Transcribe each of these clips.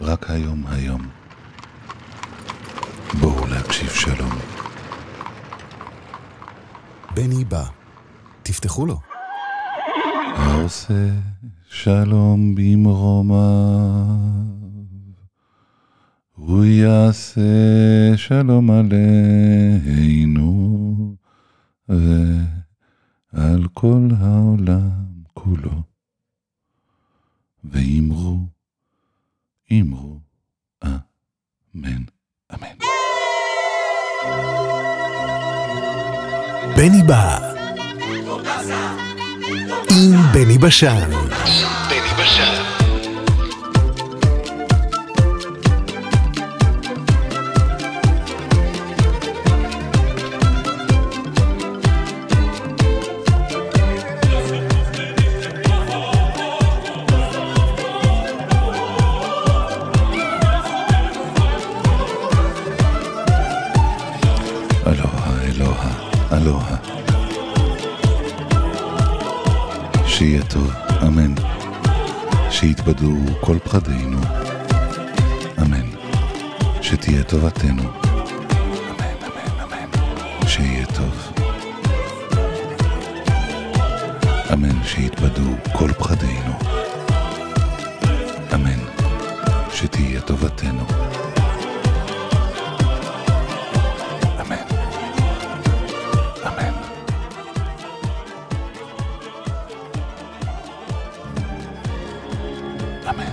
רק היום. בואו להקשיב שלום. בני בא, תפתחו לו. העושה שלום במרומיו, הוא יעשה שלום עלינו ועל כל העולם כולו. ואמרו אמן. אמן. בני בא עם בני בשן. אלוהה. שיהיה טוב, אמן. שיתבדו כל פחדינו, אמן. שתהיה טובתנו, אמן, אמן, אמן. שיהיה טוב, אמן. שיתבדו כל פחדינו, אמן. שתהיה טובתנו, אמן. אמן, אמן, אמן.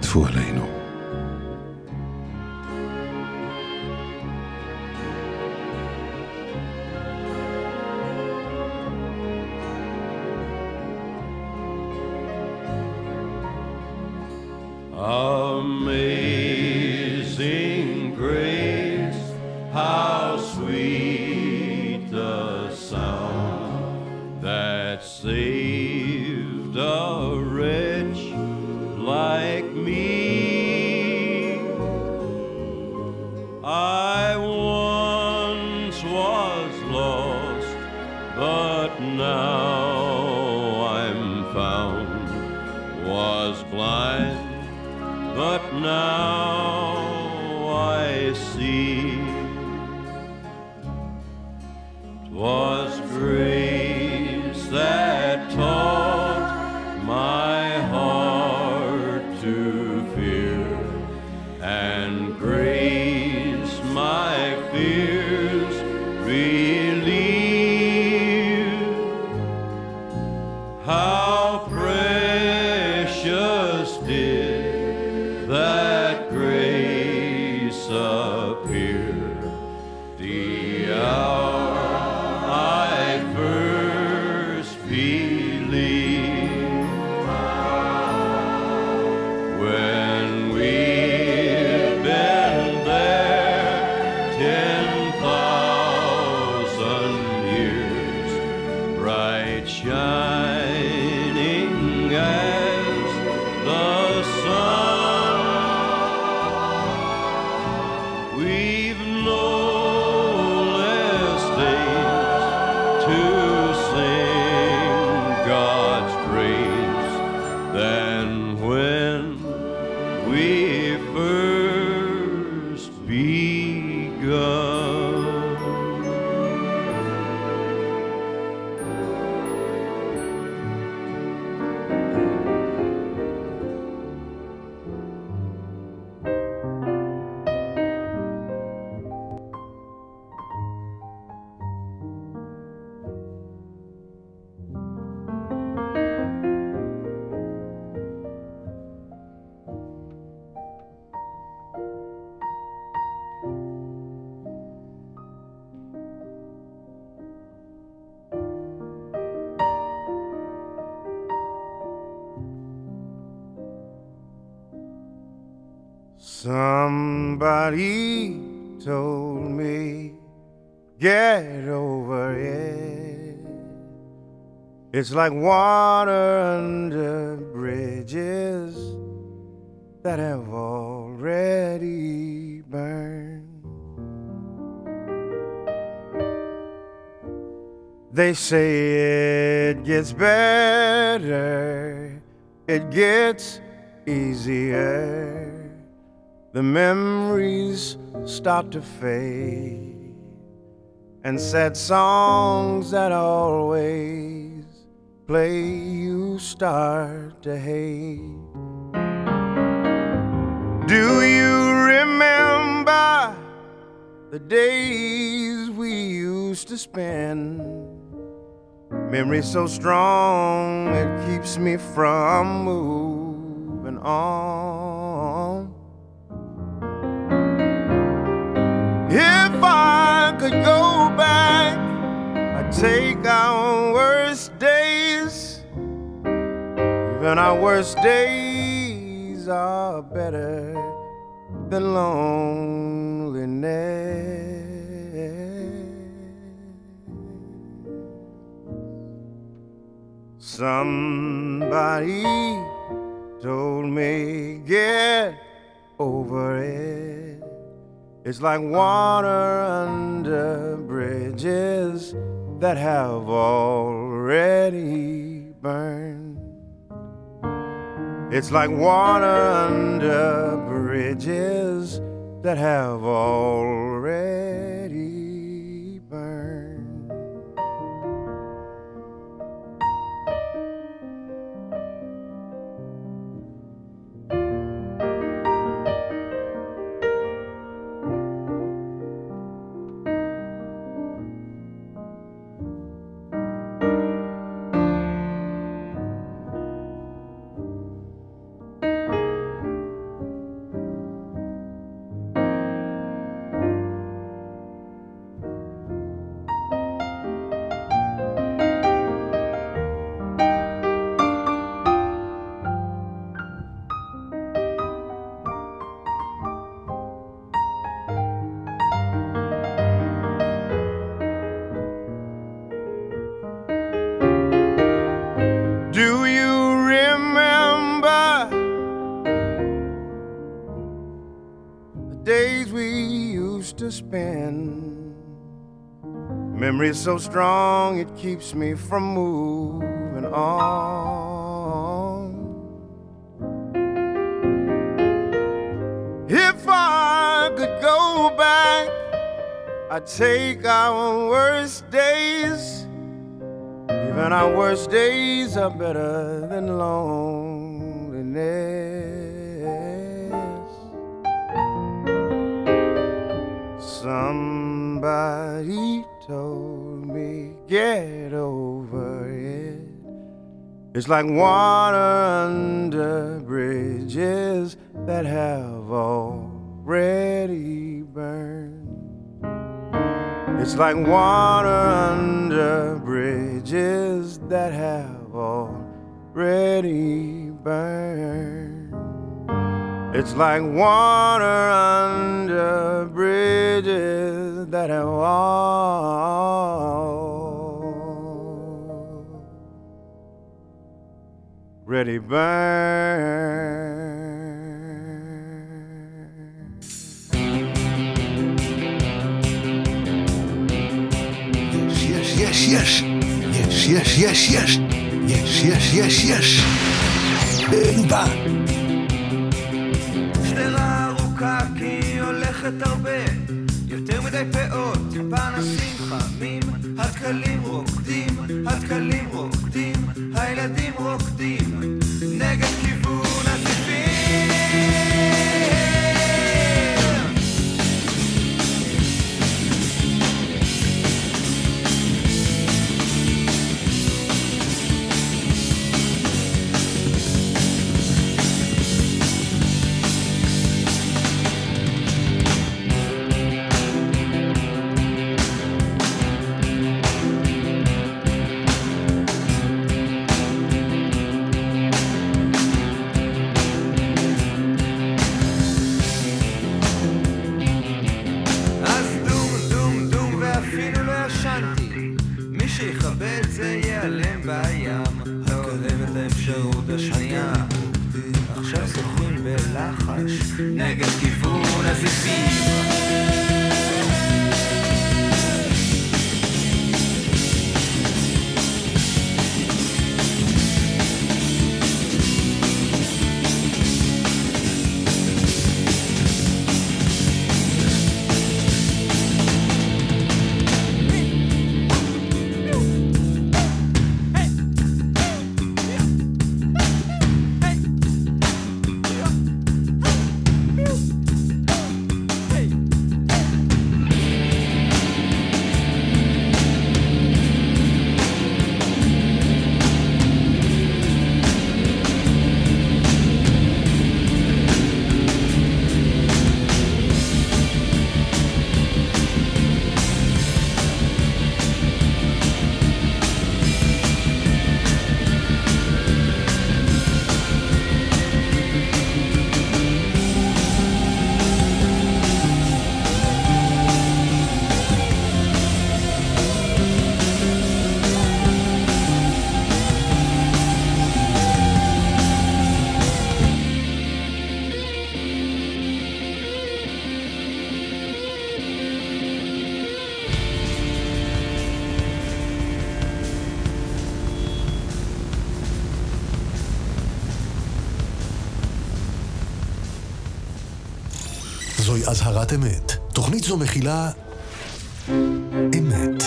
תפו עלינו. Amazing grace, how sweet the sound that saved a wretch like me. I once was lost, but now I'm found. Was blind, but now I see. 'Twas great that taught my heart to fear, and grace my fears relieved. How precious did that grace appear, the hour I first believe. When we've been there 10,000 years, bright shining as the sun, we've no less days to sing God's praise than when we first begun. Somebody told me, get over it. It's like water under bridges that have already burned. They say it gets better, it gets easier. The memories start to fade, and sad songs that always play you start to hate. Do you remember the days we used to spend? Memory so strong, it keeps me from moving on. If I could go back, I'd take our worst days. Even our worst days are better than loneliness. Somebody told me, get over it. It's like water under bridges that have already burned. It's like water under bridges that have already burned. Spin. Memory so strong, it keeps me from moving on. If I could go back, I'd take our worst days. Even our worst days are better than loneliness. Somebody told me, get over it. It's like water under bridges that have already burned. It's like water under bridges that have already burned. It's like water under bridges that have already burned. Yes, yes, yes, yes, yes, yes, yes, yes, yes, yes, yes. בני בא. כי הולכת הרבה יותר מדי פאות, פנסים חמים, הדקלים רוקדים, הדקלים רוקדים, הילדים רוקדים נגד כיוון הטיפים. זוהי אזהרת אמת. תוכנית זו מכילה אמת.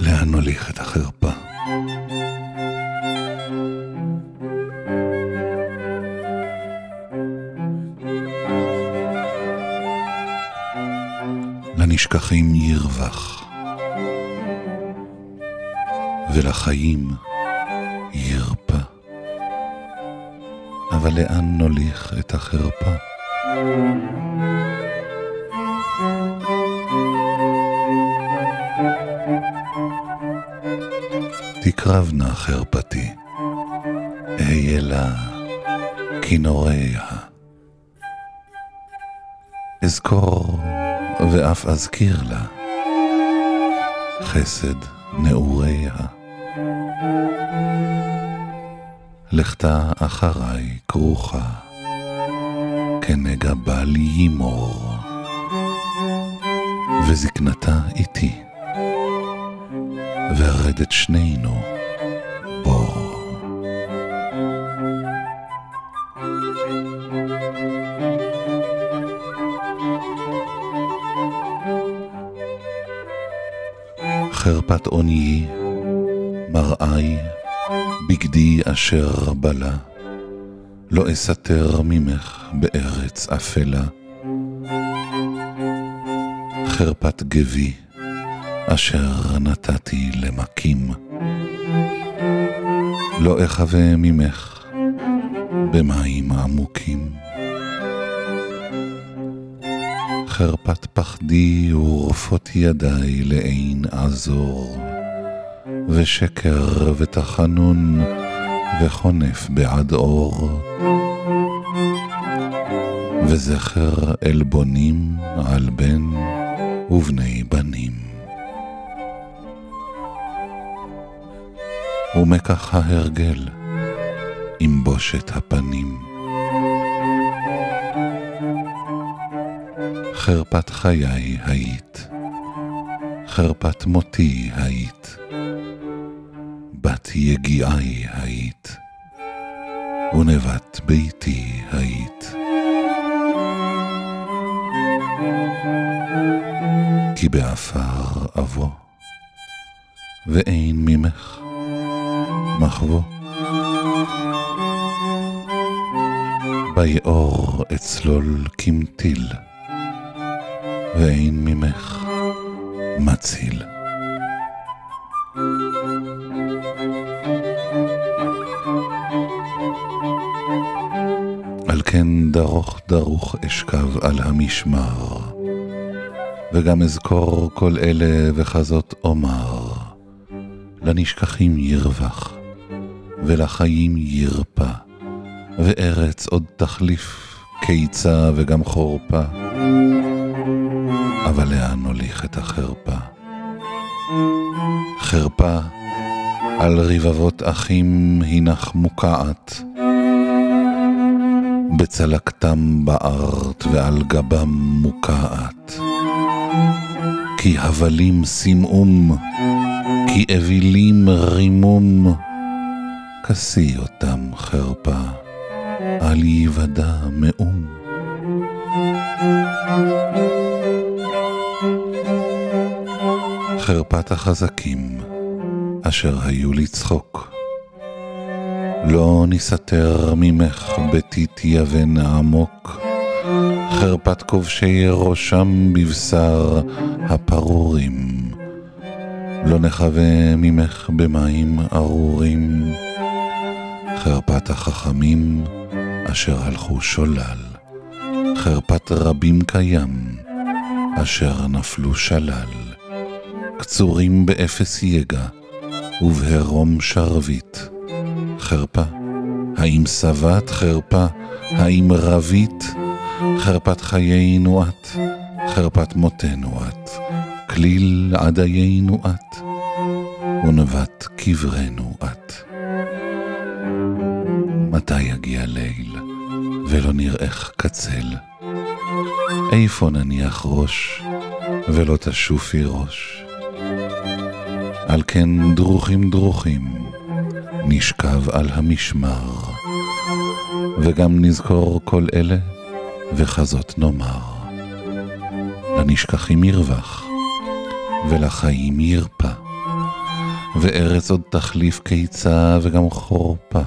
לאן נוליך את החרפה? לנשכחים ירווח, ולחיים ירפא. אבל לאן נוליך את החרפה? תקרב נא חרפתי, אהיה לה כינוריה. אזכור ואף אזכיר לה חסד נעוריה. לכתה אחריי כרוכה, כנגע בא לי ימור, וזקנתה איתי, ורדת שנינו בור. חרפת עוניי, מראי, בגדי אשר בלה, לא אסתר ממך בארץ אפלה. חרפת גבי, אשר נתתי למקים, לא אחווה ממך במים עמוקים. חרפת פחדי ורפות ידיי לאין עזור, ושקר ותחנון וחונף בעד אור, וזכר אלבונים על בן ובני בנים. ומקח ההרגל עם בושת הפנים. חרפת חיי היית, חרפת מותי היית, בת יגיעי היית, ונבת ביתי היית. כי באפר אבוא, ואין ממך מחבו. ביאור אצלול כמתיל, ואין ממך מציל. על כן דרוך דרוך אשכב על המשמר, וגם אזכור כל אלה וחזות אומר, לנשכחים ירווח, ולחיים ירפא, וארץ עוד תחליף קיצה וגם חורפה. אבל לאן נוליך את החרפה? חרפה על רבבות אחים הינך מוקעת, בצלקתם בערת ועל גבם מוקעת. כי הבלים סמאום, כי אבילים רימום, כסי אותם חרפה, אל יוודע מאום. חרפת החזקים, אשר היו לצחוק, לא נסתר ממך בתתייבן עמוק. חרפת כובשי ראשם בבשר הפרורים, לא נחווה ממך במים ארורים. חרפת החכמים אשר הלכו שולל, חרפת רבים קיים אשר נפלו שלל, קצורים באפס יגע ובהרום שרבית. חרפה, האם סבת? חרפה, האם רבית? חרפת חיינו את, חרפת מותנו את, כליל עדיינו את, ונבת קברנו את. מתי יגיע ליל ולא נראך קצל? איפה נניח ראש ולא תשופי ראש, על כן דרוכים דרוכים נשכב על המשמר, וגם נזכור כל אלה וחזות נאמר, לנשכחים ירווח ולחיים ירפה, וארץ עוד תחליף קיצה וגם חורפה,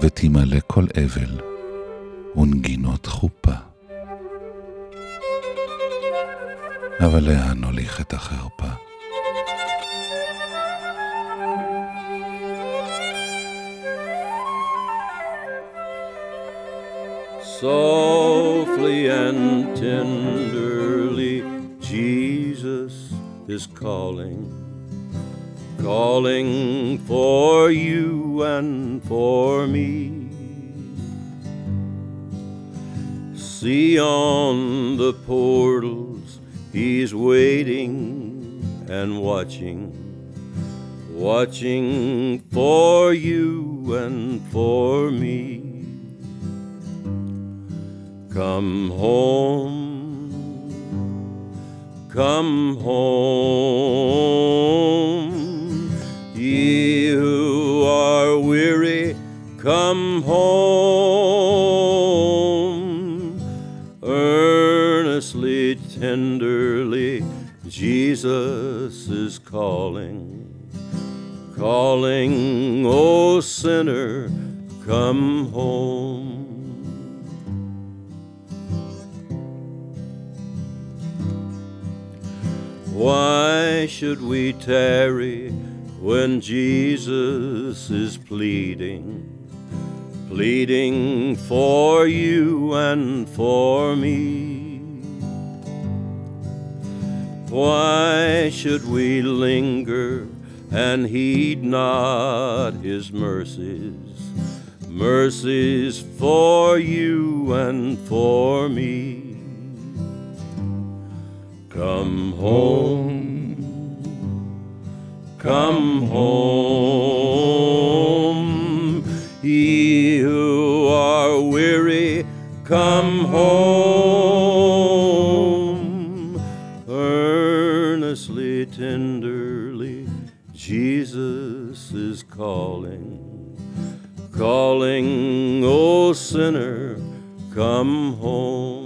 ותמלא כל אבל ונגינות חופה. אבל לאן נוליך את החרפה? Softly and tenderly Jesus is calling for you and for me. See on the portals he's waiting and watching for you and for me. Come home, ye who are weary, come home. Earnestly, tenderly, Jesus is calling, O sinner, come home. Why should we tarry when Jesus is pleading for you and for me? Why should we linger and heed not his mercies for you and for me? Come home, ye who are weary, come home. Earnestly, tenderly, Jesus is calling, O sinner, come home.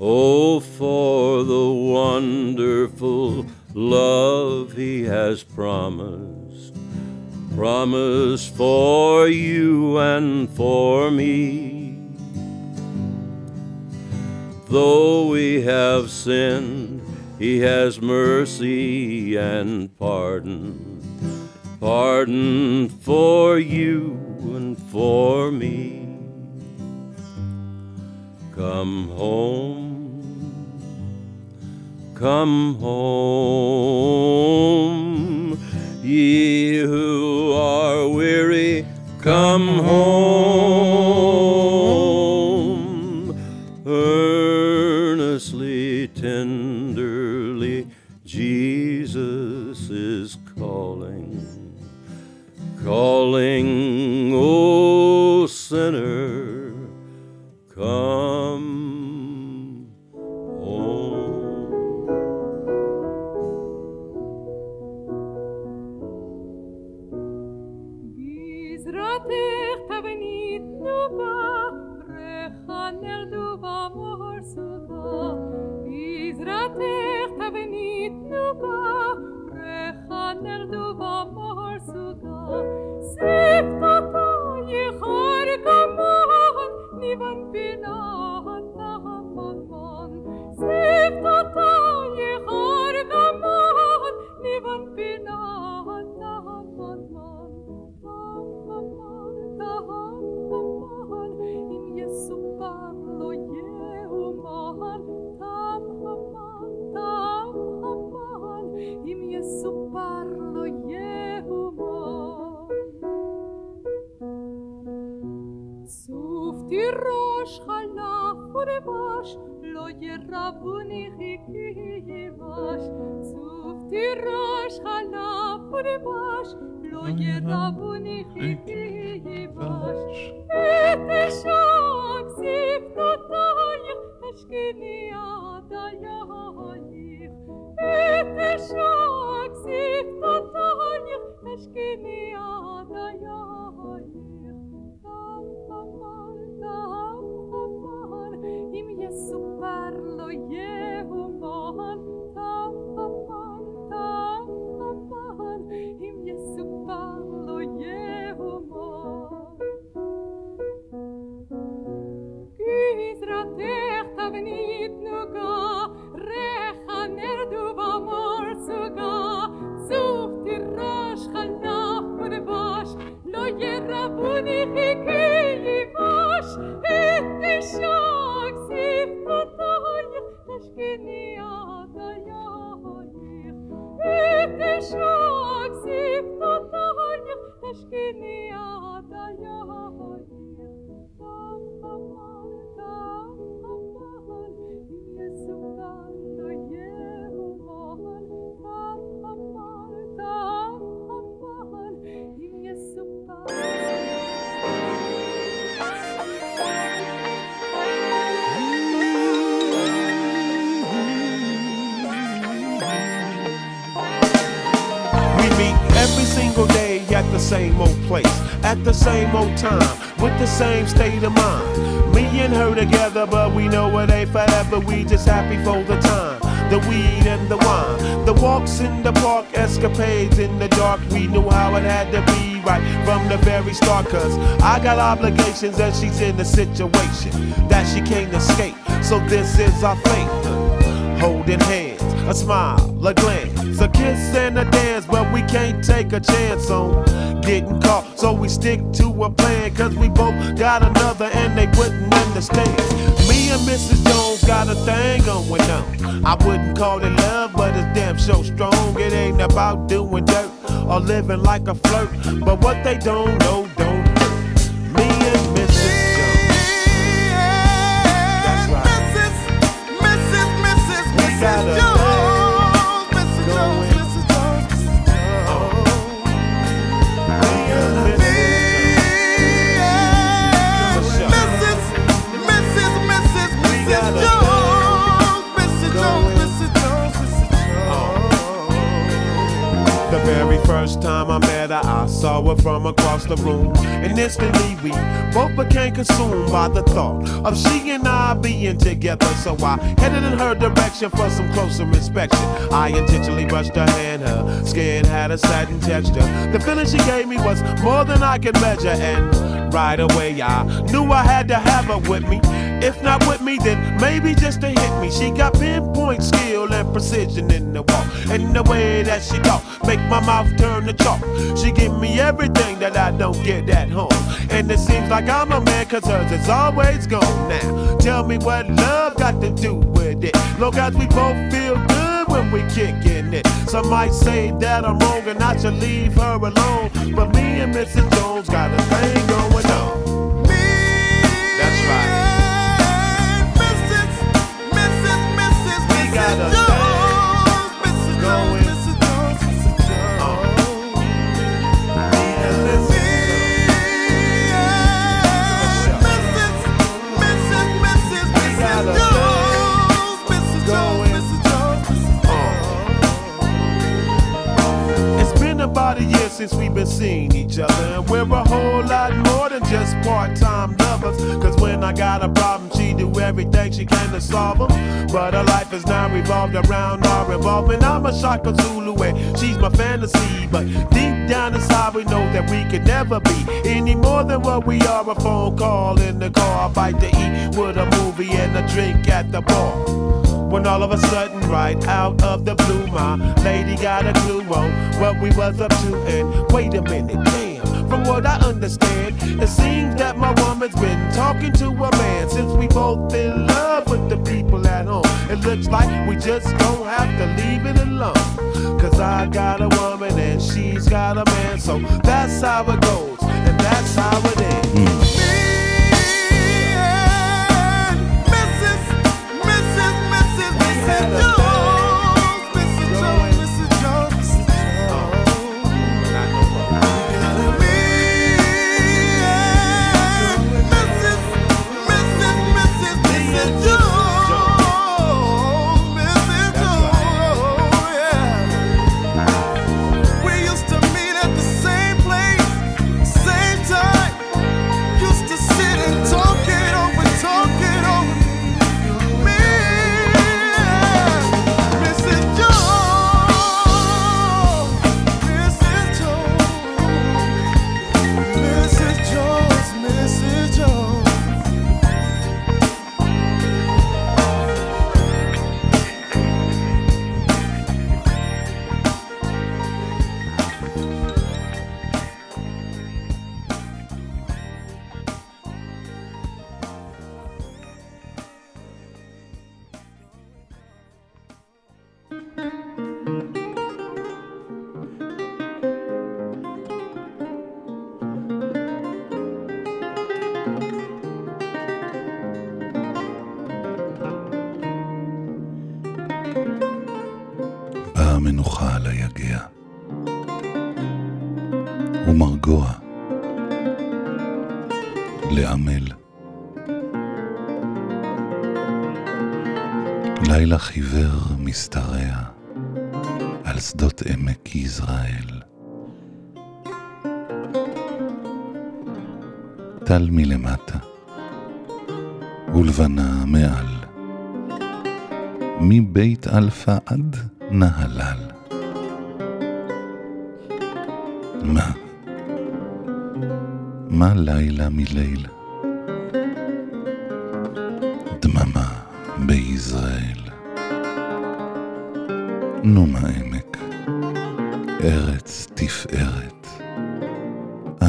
Oh, for the wonderful love he has promised for you and for me. Though we have sinned, he has mercy and pardon for you and for me. Come home, ye who are weary, come home. Earnestly, tenderly, Jesus is calling, O sinner, come. רבוני חיכי יבש, צופתי ראש חלב ולבש, לא ירבוני חיכי יבש. את השוק שפתותייך, השכיני עד היעייך. את השוק שפתותייך, השכיני עד היעייך. יסופר לו יאומן, תם אמן, אם יסופר לו יאומן. גזרתך תבנית נוגה, ריחה נרדובה מורסוגה, צוף תירש חלף ודבש, לא ירבוני חיכי יבש, את תשע. שוק זיפתותייך, תשכיני עד היעייך. תם אמן, תם אמן, אם יסופר לו יאומן. תם אמן, תם אמן, אם יסופר. Single day at the same old place, at the same old time, with the same state of mind. Me and her together, but we know it ain't forever. We just happy for the time, the weed and the wine, the walks in the park, escapades in the dark. We knew how it had to be right from the very start, 'cause I got obligations and she's in a situation that she can't escape. So this is our fate, holding hands, a smile, a glance, a kiss and a dance, but we can't take a chance on getting caught, so we stick to a plan, 'cause we both got another and they wouldn't understand. Me and Mrs. Jones got a thing going on. I wouldn't call it love, but it's damn so strong. It ain't about doing dirt or living like a flirt, but what they don't know don't hurt. Me and Mrs. Jones, that's right. Mrs. Jones. First time I met her, I saw her from across the room, and instantly we both became consumed by the thought of she and I being together. So I headed in her direction for some closer inspection. I intentionally brushed her hand, her skin had a satin texture. The feeling she gave me was more than I could measure, and right away I knew I had to have her with me. If not with me, then maybe just to hit me. She got pinpoint skill and precision in the walk, and the way that she talk make my mouth turn to chalk. She give me everything that I don't get at home, and it seems like I'm a man, 'cause hers is always gone. Now tell me what love got to do with it, long as we both feel good when we kicking it. Some might say that I'm wrong and I should leave her alone, but me and Mrs. Jones got a thing going on. That's right. Mrs. Jones, Mrs. Jones, Mrs. Jones, Mrs. Jones. Mrs. Jones, Mrs. Jones, Mrs. Jones, Mrs. Jones. It's been about a year since we've been seeing each other, and we're a whole lot more than just part-time lovers. 'Cause when I got a problem, she do everything she can to solve them. But her life is now revolved around our involvement. I'm a Shaka Zulu and she's my fantasy, but deep down inside we know that we could never be any more than what we are. A phone call in the car, a bite to eat with a movie and a drink at the bar, when all of a sudden, right out of the blue, my lady got a clue on what we was up to. And wait a minute, damn, from what I understand, it seems that my woman's been talking to a man since we both in love with the people at home. It looks like we just gon' have to leave it alone, 'cause I got a woman and she's got a man, so that's how it goes and that's how it ends. Me and Mrs. שכבה מנוחה על היגע. ומרגוע, לעמל. לילה חיוור מסתרע על שדות עמק ישראל. טל מלמטה ולבנה מעל, מבית אלפא עד נהלל. מה לילה מליל? דממה בישראל. נומה עמק, ארץ תפארת,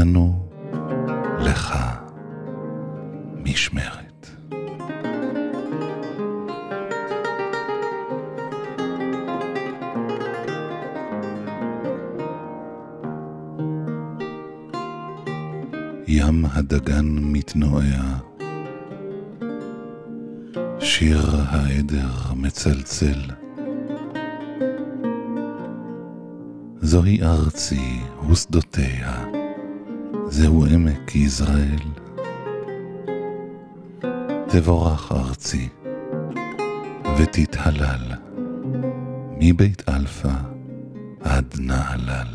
אנו לך משמרת. ים הדגן מתנועע, שיר העדר מצלצל. זוהי ארצי ושדותיה, זהו עמק ישראל. תבורך ארצי ותתהלל, מבית אלפא עד נהלל.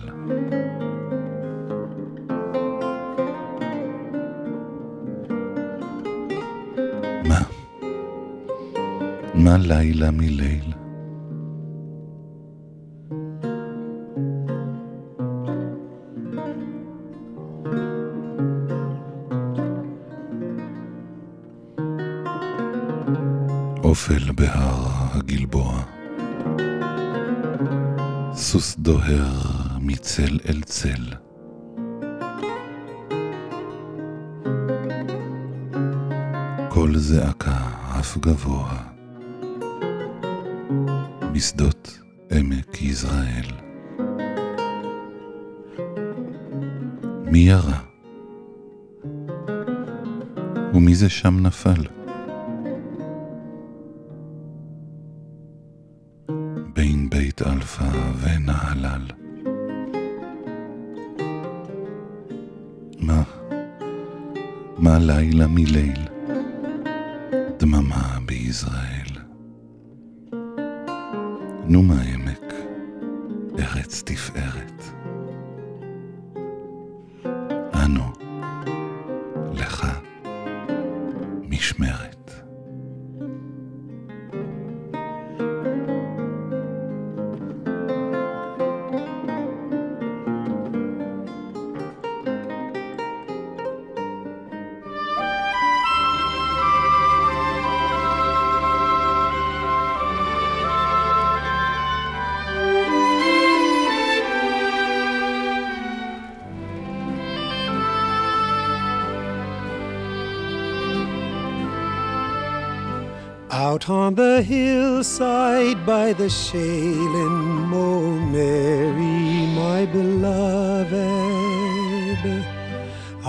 מה לילה מליל? אופל בהר הגלבוע, סוס דוהר מצל אל צל. קול זעקה עף גבוה בשדות עמק ישראל. מי ירה? ומי זה שם נפל? בין בית אלפא ונהלל. מה לילה מליל? דממה בישראל. נומה עמק, ארץ תפארת, אנו לך משמרת. Out on the hillside by the shale and moor, Mary, my beloved.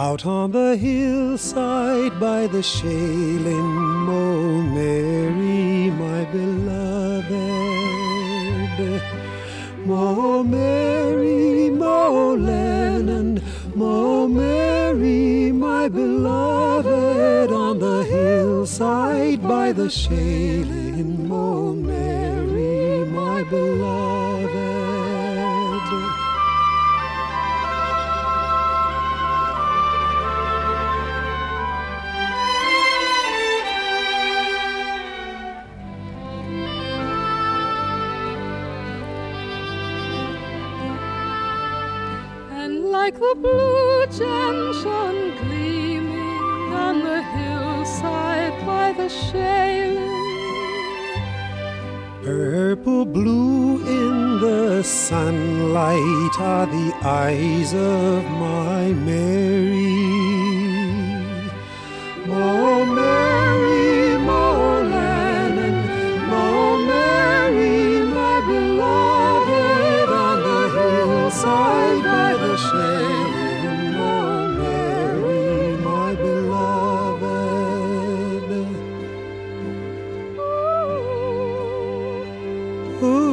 Out on the hillside by the shale and moor, Mary, my beloved. Mo Mary, Mo Lennon, Mo Mary, my beloved, on the hillside by the shale in Mo Mary, my beloved. And like the blue gentian gleaming on the hillside by the shale, purple blue in the sunlight are the eyes of my Mary. Mo Mary, Mo Lennon, Mo Mary, my beloved, on the hillside by the shale. Ooh.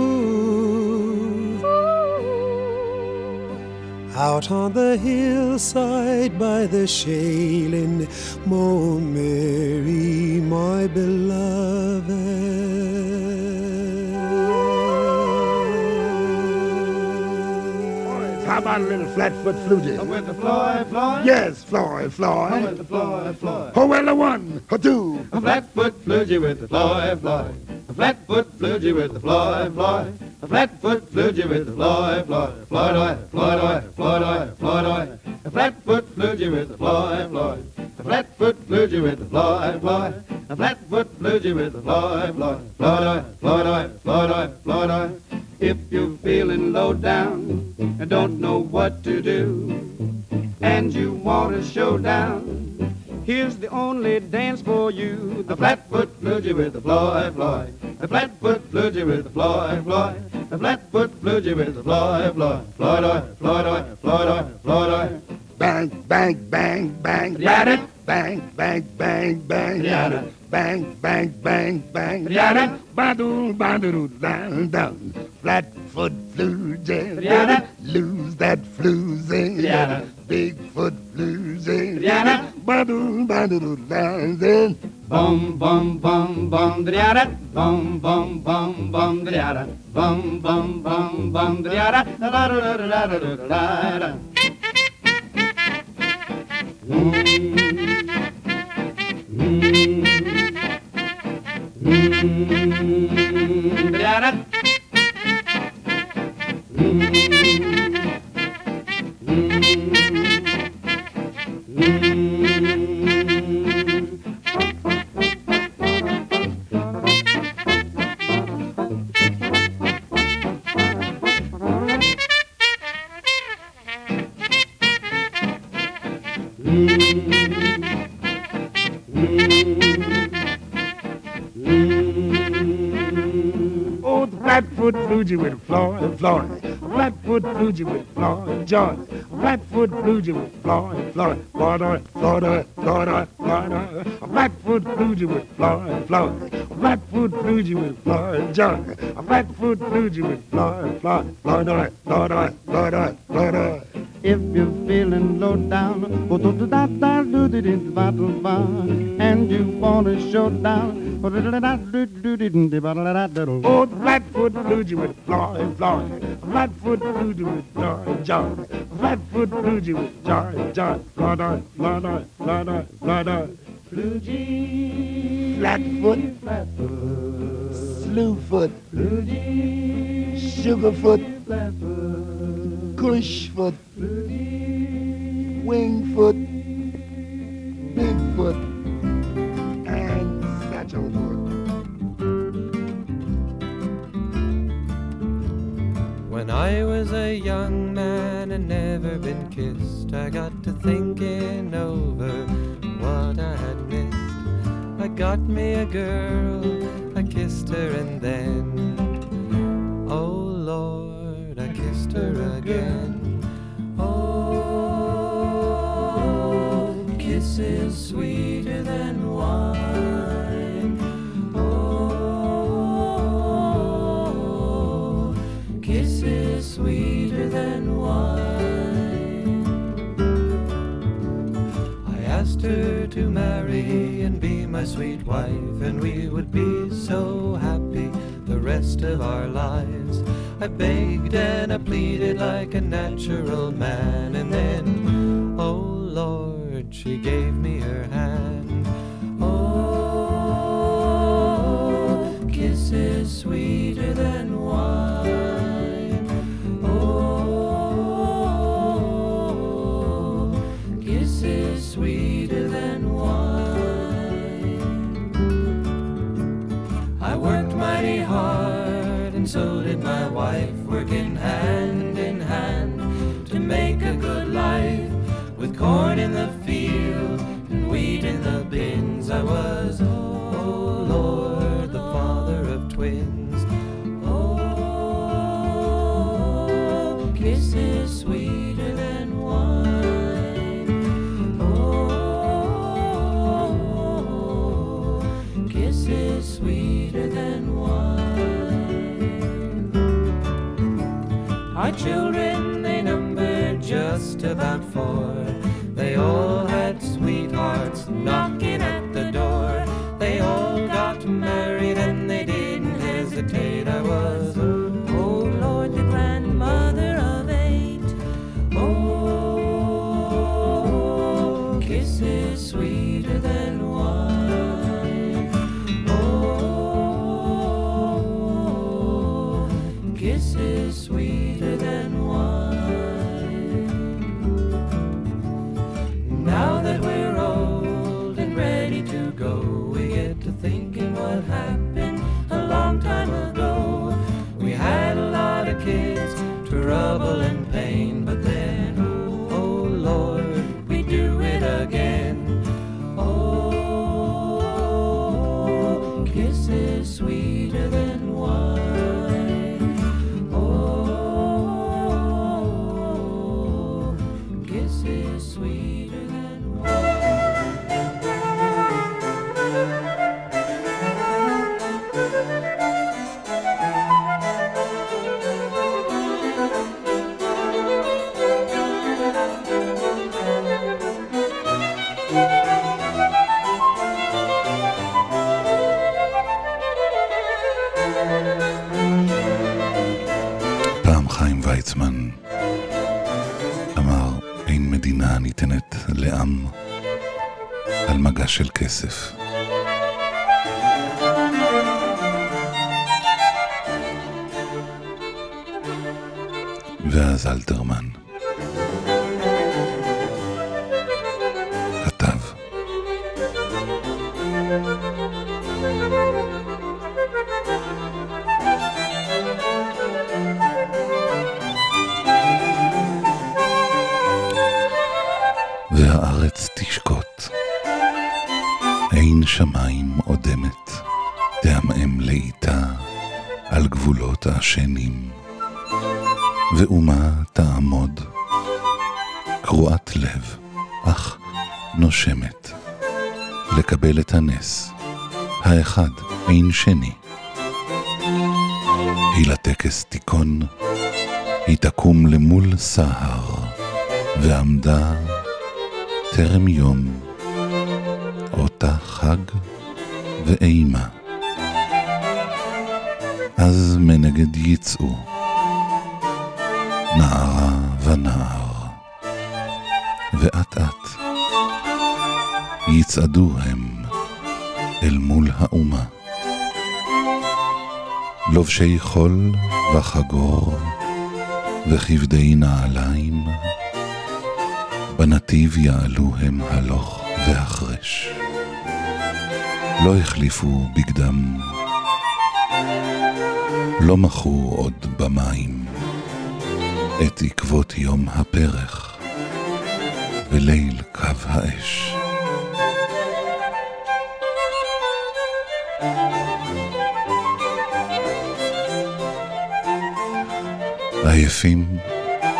out on the hillside by the Shalin, oh Mary, my beloved. How about a little flat-foot flutie? Oh, with the fly, fly? Yes, fly, fly. Oh, with the fly, fly. Oh, well, a one, a two. A flat-foot flutie with the fly, fly. A flat-foot flutie with the fly, fly. A flat-foot flutie with the fly, fly. Fly, fly, fly, fly, fly, fly. A flat-foot flutie with the fly, fly. A flat-foot flutie with the fly, fly. A flat-foot flutie with the fly, fly. Fly, fly, fly, fly. If you're feeling low down and don't know what to do, and you want a showdown, here's the only dance for you. The flat-foot flutie with the fly, fly. The flat-foot flutie with the fly, fly. The flat-foot flutie with the fly, fly. Fly, fly, fly, fly, fly. Bang, bang, bang, bang. Yada. Bang, bang, bang, bang. Yada. Bang, bang, bang, bang. Yada. Badoo, badoo, down, down. Flat-foot flutie. Yada. Lose that floozy. Yada. Big-foot flutie. Yada. Badoo, badoo, down, down. Bum bum bum bum driara, bum bum bum bum driara, bum bum bum bum driara, la la la la la la la. Driara. Flat-foot flutie with Floyd, Floyd. Flat-foot flutie with Floyd, George. Flat-foot flutie with Floyd, Floyd. Florida, Florida, Florida, Florida. Flat-foot flutie with Floyd, Floyd. Flat-foot flutie with Floyd, George. Flat-foot flutie with Floyd, Floyd. Florida, Florida, Florida, Florida. If you're feeling low down, oh do do da da do do do battle bar, and you want a showdown, oh do do da do do do do battle da da do. Oh, flat-foot flutie with Floyd, Floyd. Flat-foot flutie with George, George. Flat-foot flutie with George, George. Florida, Florida, Florida, Florida. Flutie, flat-foot, flat-foot, slew-foot, flutie, sugar-foot, flat-foot. Cush-foot, wing-foot, big-foot, and satchel-foot. When I was a young man and never been kissed, I got to thinking over what I had missed. I got me a girl, I kissed her, and then, oh Lord, I kissed her again. Oh, kisses sweeter than wine. Oh, kisses sweeter than wine. I asked her to marry and be my sweet wife, and we would be so happy the rest of our lives. I begged and I pleaded like a natural man, and then, oh Lord, she gave me her hand. Oh, kisses sweeter than wine. Oh, kisses sweeter than wine. I worked mighty hard, and so did my wife, working hand in hand to make a good life. With corn in the field and wheat in the bins, I was, oh Lord, the father of twins. Oh, kisses sweeter than wine. Oh, kisses sweeter than wine. Our children, they number just just about four. They all had sweethearts knocking at the door. They all got married and they didn't hesitate. I was, oh Lord, the grandmother of eight. Oh, kisses sweeter than wine. Oh, kisses sweeter than wine. Thinking what happened a long time ago. We had a lot of kids, trouble and pain, but then, oh, oh Lord, we do it again. Oh, kisses sweeter than wine. Oh, kisses sweeter than wine. פעם חיים ויצמן אמר, אין מדינה ניתנת לעם על מגש של כסף. ואז אלתרמן כתב, והארץ תשקוט, אין שמיים עודמת, תעמעם לאיתה על גבולות השנים, ואומה תעמוד קרועת לב, אך נושמת, לקבל את הנס האחד אין שני. היא לטקס תיקון, היא תקום למול סהר, ועמדה טרם יום, אותה חג ואימה. אז מנגד יצאו נערה ונער, ואת את יצעדו הם אל מול האומה, לובשי חול וחגור וכבדי נעליים, בנתיב יעלו הם הלוך והחרש. לא החליפו בגדם, לא מחו עוד במים את עקבות יום הפרח וליל קו האש. עייפים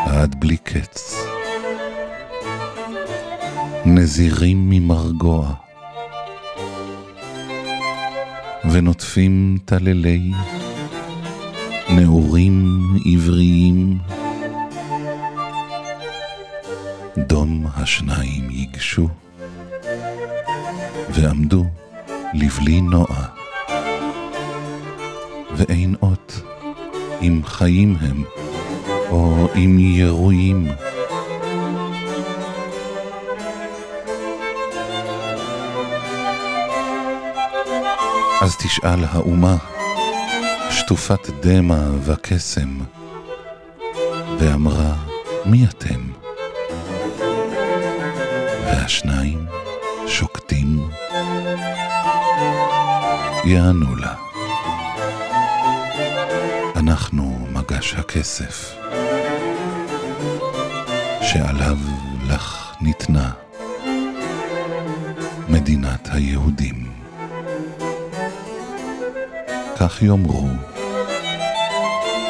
עד בלי קץ, נזירים ממרגוע, ונוטפים תללי נעורים עבריים. דום השניים יגשו ועמדו לבלי נועה, ואין אות אם חיים הם או אם ירויים. אז תשאל האומה, שטופת דמה וקסם, ואמרה, מי אתם? והשניים שוקטים, יענו לה, אנחנו מגש הכסף, שעליו לך ניתנה מדינת היהודים. כך יאמרו,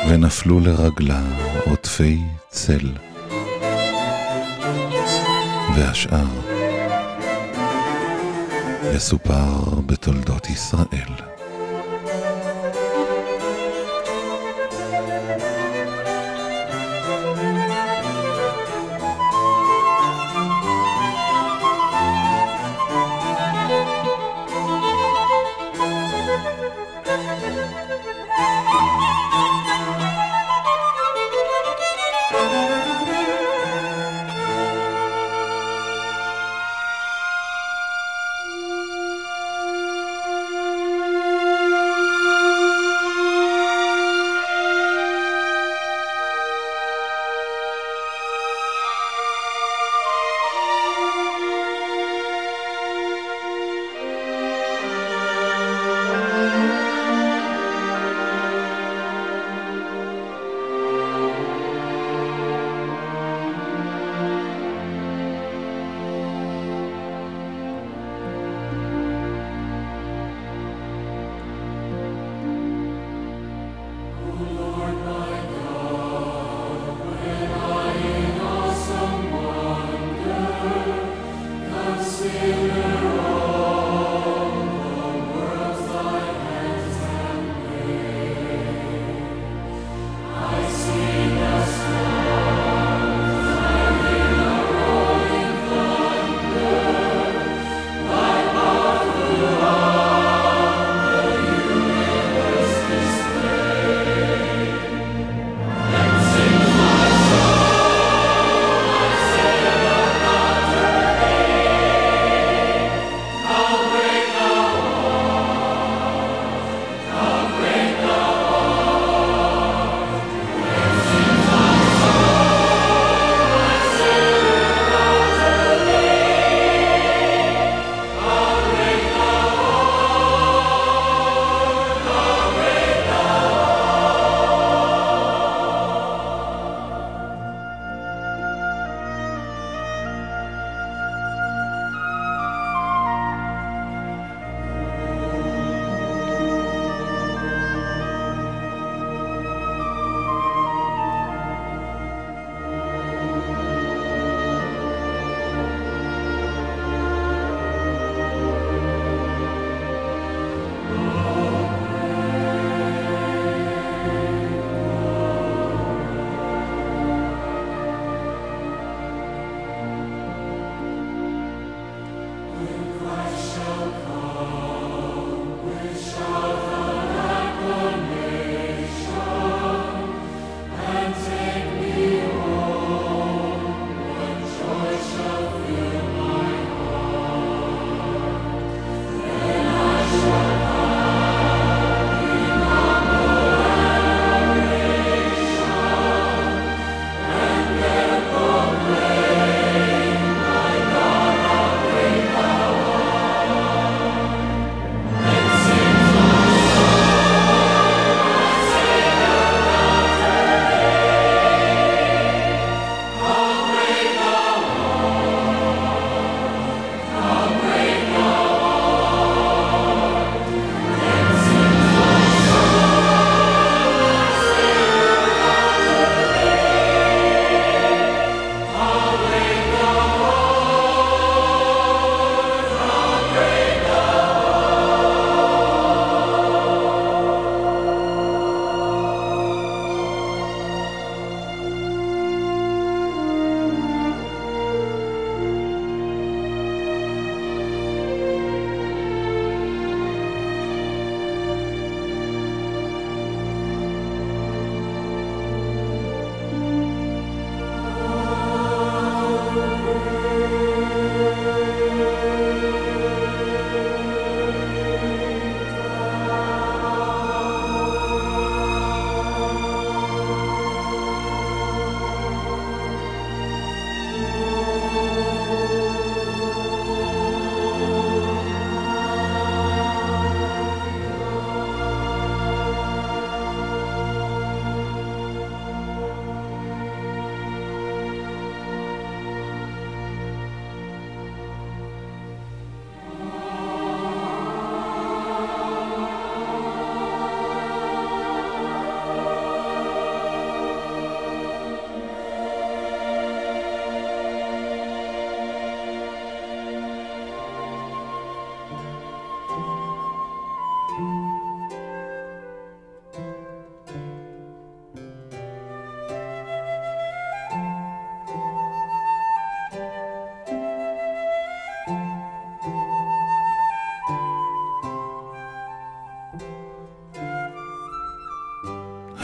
ונפלו לרגלה עוטפי צל, והשאר יסופר בתולדות ישראל.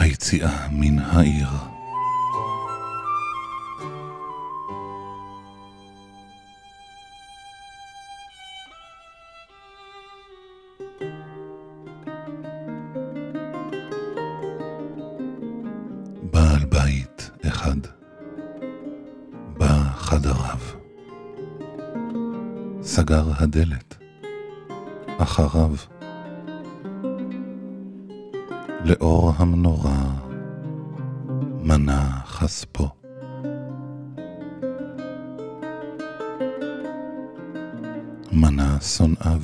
היציאה מן העיר. בעל בית אחד בא חדריו, סגר הדלת אחריו. לאור המנורה מנה חספו. מנה שונאיו.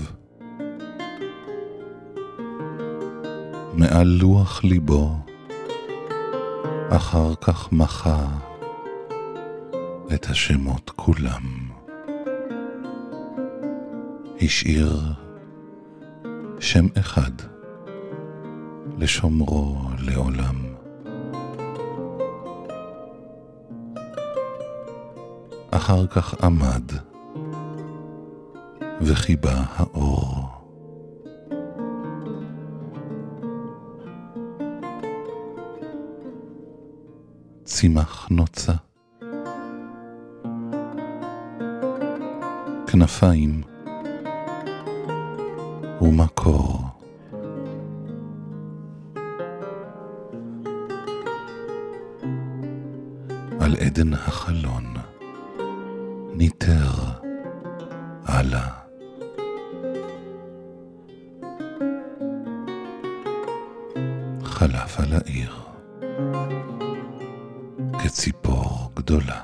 מעל לוח ליבו אחר כך מחה את השמות כולם. השאיר שם אחד לשומרו לעולם. אחר כך עמד וחיבה האור. צימח נוצה, כנפיים ומקור. על עדן החלון ניתר עלה. חלף על העיר כציפור גדולה.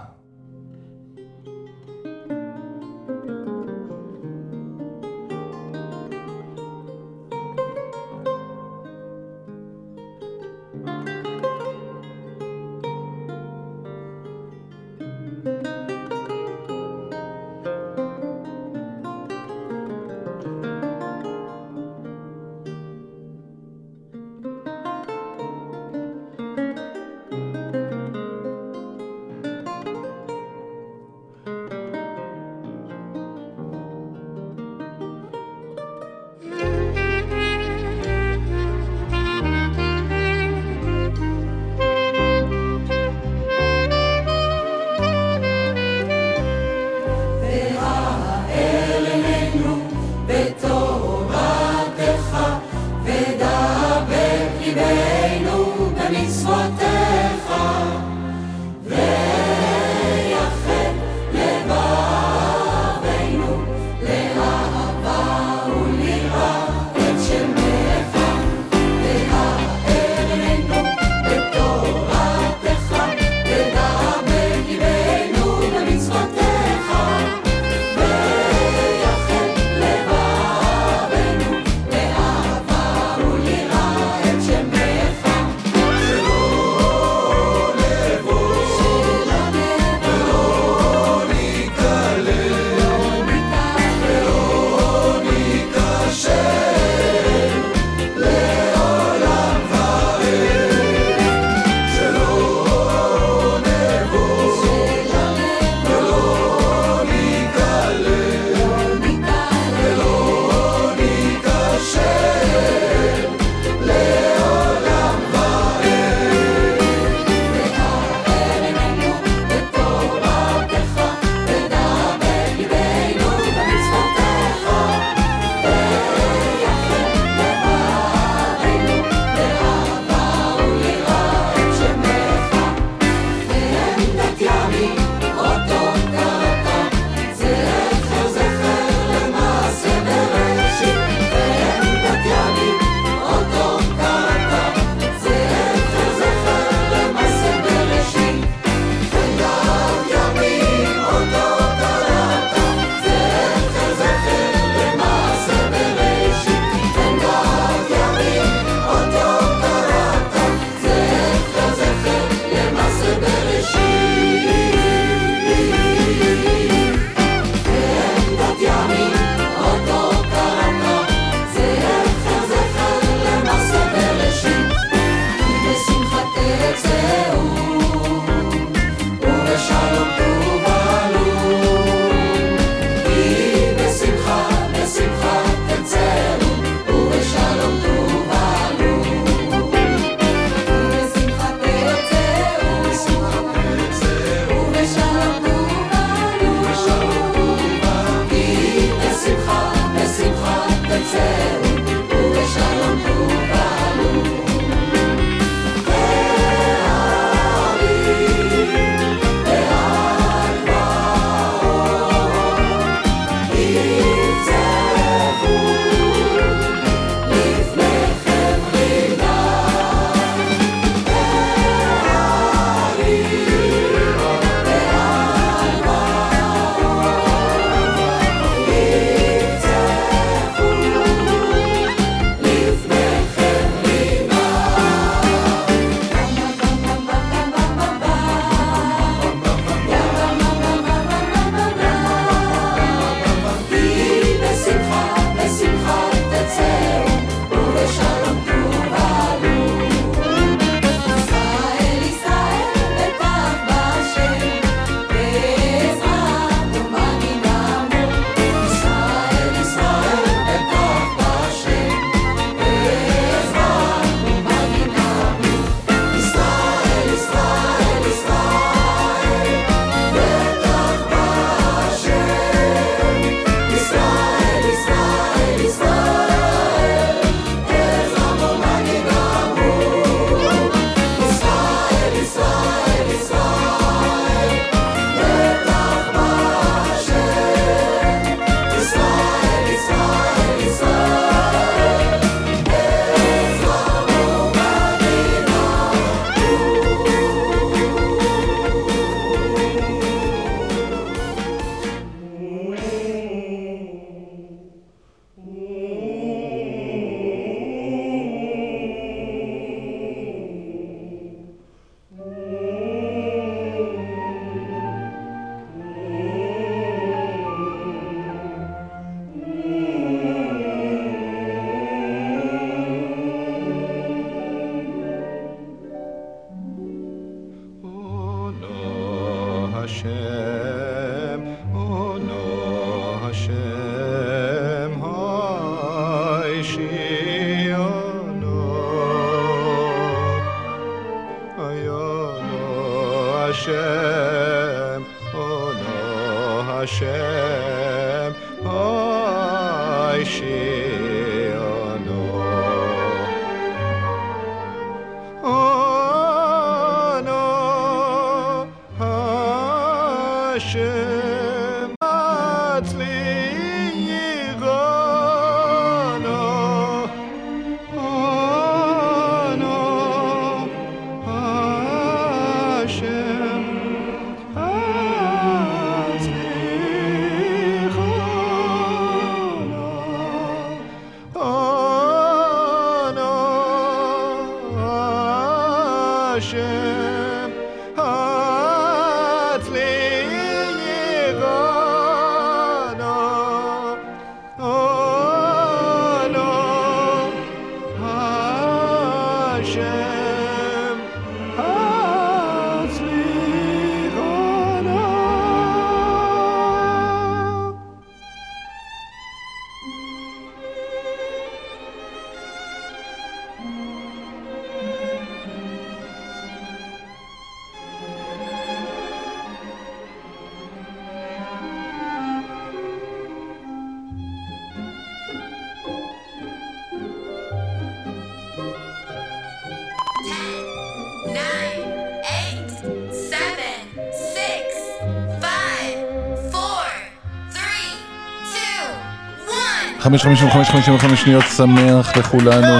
Hashem, Ono Hashem, Oishi Ono, Ono Hashem, Atzli Hashem, Atzli Yivano, Ono, Hashem, Atzli Yivano. חמש, חמישים וחמש, חמישים וחמש שניות, שמח לכולנו.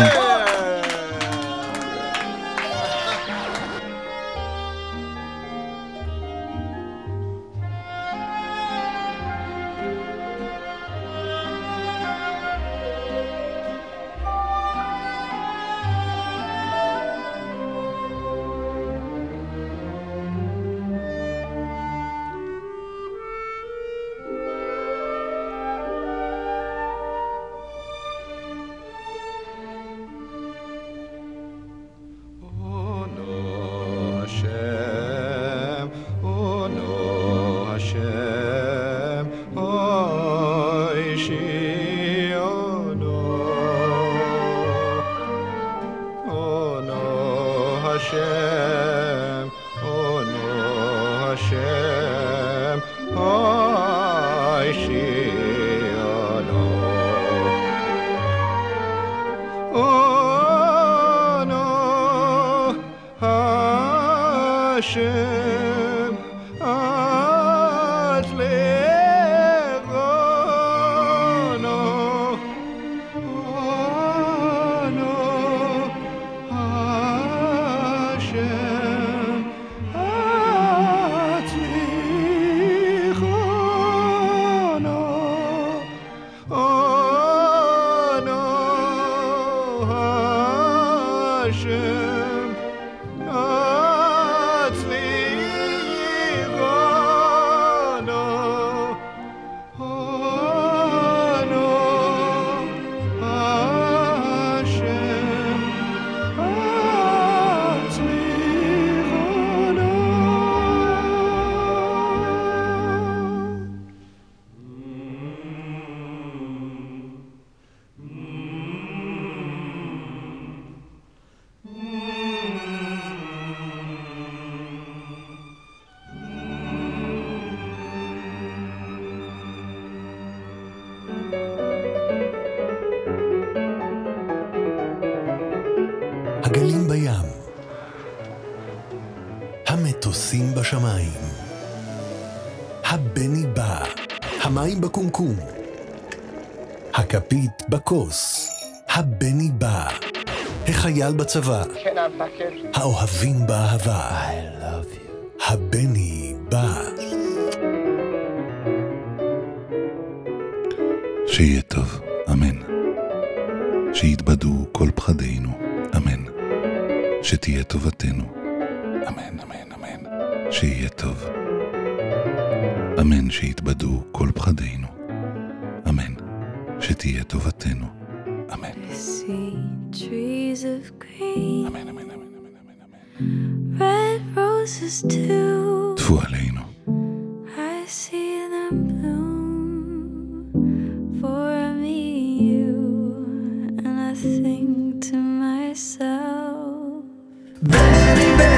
Hashem, Ono Hashem, Oishiono, Ono Hashem, Atzli. הגלים בים, המטוסים בשמיים, הבני בא, המים בקומקום, הכפית בכוס, הבני בא, החייל בצבא, האוהבים באהבה, הבני בא. שיהיה טוב, אמן. שיתבדו כל פחדינו, אמן. שתהיה טובתנו, אמן, אמן, אמן. שיהיה טוב, אמן. שיתבדו כל פחדינו, אמן. שתהיה טובתנו, אמן, אמן, אמן, אמן. תפו עלינו. Think to myself, Beni Bá.